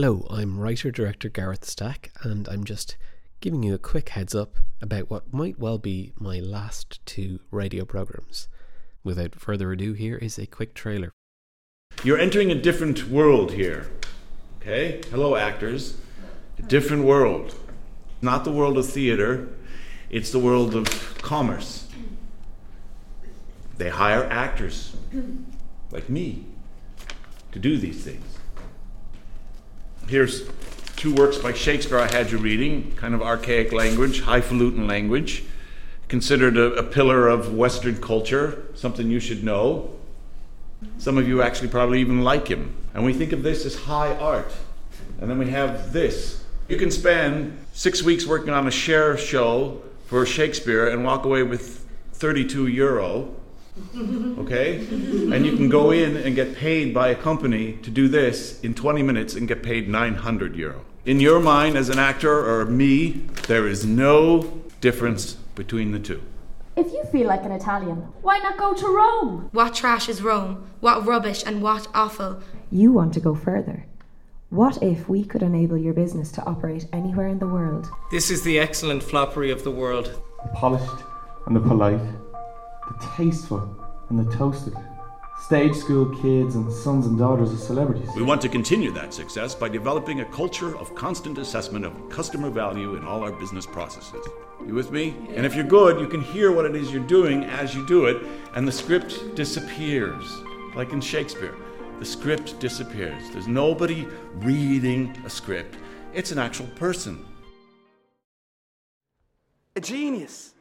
Hello, I'm writer-director Gareth Stack, and I'm just giving you a quick heads up about what might well be my last two radio programmes. Without further ado, here is a quick trailer. You're entering a different world here, okay? Hello, actors. A different world. Not the world of theatre, it's the world of commerce. They hire actors, like me, to do these things. Here's two works by Shakespeare I had you reading, kind of archaic language, highfalutin language, considered a pillar of Western culture, something you should know. Some of you actually probably even like him. And we think of this as high art. And then we have this. You can spend 6 weeks working on a Cher show for Shakespeare and walk away with €32, okay? And you can go in and get paid by a company to do this in 20 minutes and get paid €900. In your mind, as an actor or me, there is no difference between the two. If you feel like an Italian, why not go to Rome? What trash is Rome? What rubbish and what awful? You want to go further. What if we could enable your business to operate anywhere in the world? This is the excellent floppery of the world. The polished and the polite, the tasteful and the toasted. Stage school kids and sons and daughters of celebrities. We want to continue that success by developing a culture of constant assessment of customer value in all our business processes. You with me? Yeah. And if you're good, you can hear what it is you're doing as you do it, and the script disappears. Like in Shakespeare, the script disappears. There's nobody reading a script. It's an actual person. A genius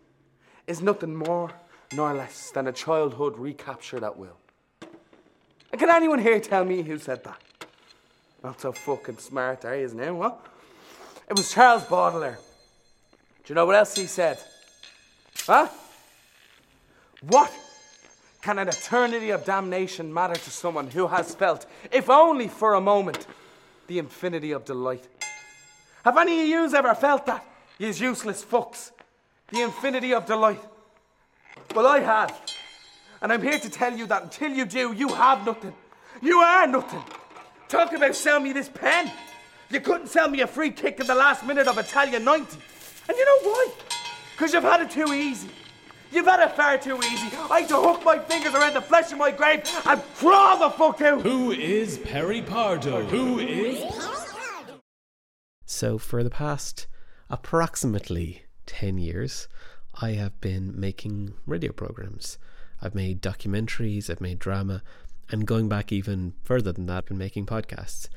is nothing more nor less than a childhood recaptured at will. And can anyone here tell me who said that? Not so fucking smart are you now, huh? It was Charles Baudelaire. Do you know what else he said? Huh? What can an eternity of damnation matter to someone who has felt, if only for a moment, the infinity of delight? Have any of yous ever felt that, yous useless fucks? The infinity of delight? Well, I have. And I'm here to tell you that until you do, you have nothing. You are nothing. Talk about sell me this pen. You couldn't sell me a free kick in the last minute of Italian 90. And you know why? Because you've had it too easy. You've had it far too easy. I had to hook my fingers around the flesh of my grave and crawl the fuck out. Who is Perry Pardo? Who is Pardo? So for the past approximately 10 years, I have been making radio programs. I've made documentaries, I've made drama, and going back even further than that, I've been making podcasts.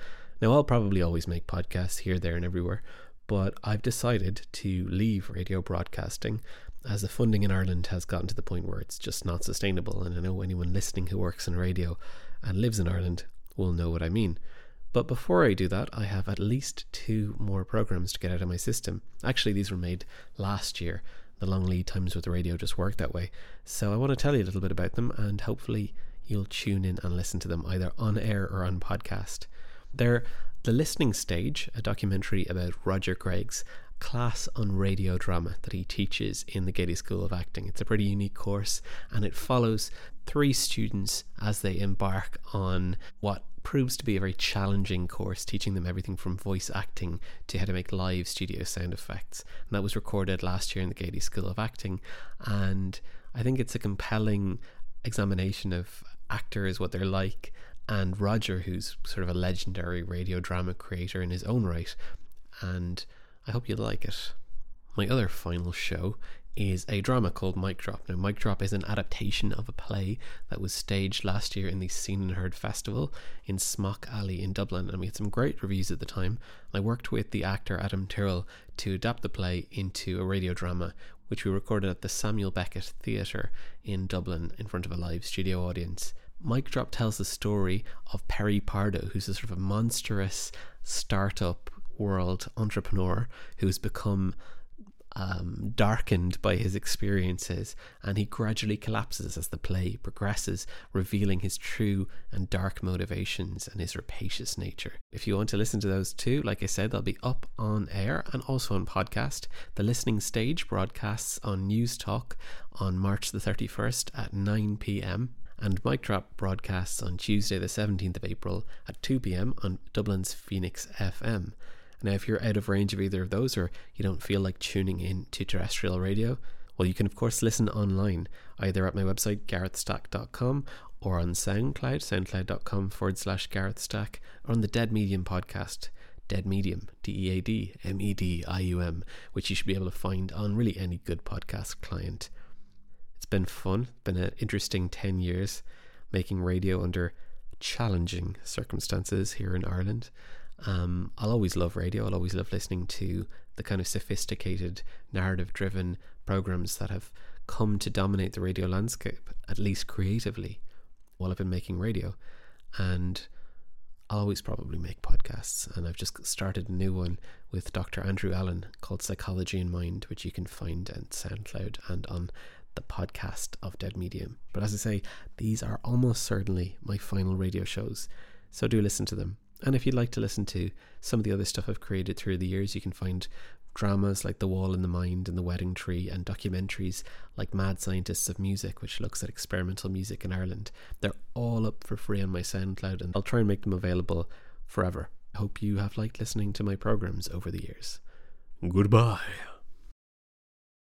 Now, I'll probably always make podcasts here, there, and everywhere, but I've decided to leave radio broadcasting as the funding in Ireland has gotten to the point where it's just not sustainable, and I know anyone listening who works in radio and lives in Ireland will know what I mean. But before I do that, I have at least two more programs to get out of my system. Actually, these were made last year. The long lead times with the radio just work that way. So I want to tell you a little bit about them, and hopefully you'll tune in and listen to them either on air or on podcast. They're The Listening Stage, a documentary about Roger Gregg's class on radio drama that he teaches in the Gaiety School of Acting. It's a pretty unique course, and it follows three students as they embark on what proves to be a very challenging course, teaching them everything from voice acting to how to make live studio sound effects. And that was recorded last year in the Gaiety School of Acting, and I think it's a compelling examination of actors, what they're like, and Roger, who's sort of a legendary radio drama creator in his own right, and I hope you like it. My other final show is a drama called Mic Drop. Now, Mic Drop is an adaptation of a play that was staged last year in the Seen and Heard Festival in Smock Alley in Dublin, and we had some great reviews at the time. I worked with the actor Adam Tyrrell to adapt the play into a radio drama, which we recorded at the Samuel Beckett Theatre in Dublin in front of a live studio audience. Mic Drop tells the story of Perry Pardo, who's a sort of a monstrous startup world entrepreneur who's become darkened by his experiences, and he gradually collapses as the play progresses, revealing his true and dark motivations and his rapacious nature. If you want to listen to those too, like I said, they'll be up on air and also on podcast. The Listening Stage broadcasts on News Talk on March the 31st at 9 p.m. and Mic Drop broadcasts on Tuesday the 17th of April at 2pm on Dublin's Phoenix FM. Now, if you're out of range of either of those, or you don't feel like tuning in to terrestrial radio, well, you can of course listen online, either at my website garethstack.com or on SoundCloud, soundcloud.com/GarethStack, or on the Dead Medium podcast, Dead Medium, DEAD MEDIUM, which you should be able to find on really any good podcast client. It's been fun, been an interesting 10 years making radio under challenging circumstances here in Ireland. I'll always love radio, I'll always love listening to the kind of sophisticated, narrative-driven programmes that have come to dominate the radio landscape, at least creatively, while I've been making radio. And I'll always probably make podcasts, and I've just started a new one with Dr. Andrew Allen called Psychology in Mind, which you can find on SoundCloud and on the podcast of Dead Medium. But as I say, these are almost certainly my final radio shows, so do listen to them. And if you'd like to listen to some of the other stuff I've created through the years, you can find dramas like The Wall in the Mind and The Wedding Tree, and documentaries like Mad Scientists of Music, which looks at experimental music in Ireland. They're all up for free on my SoundCloud, and I'll try and make them available forever. I hope you have liked listening to my programs over the years. Goodbye.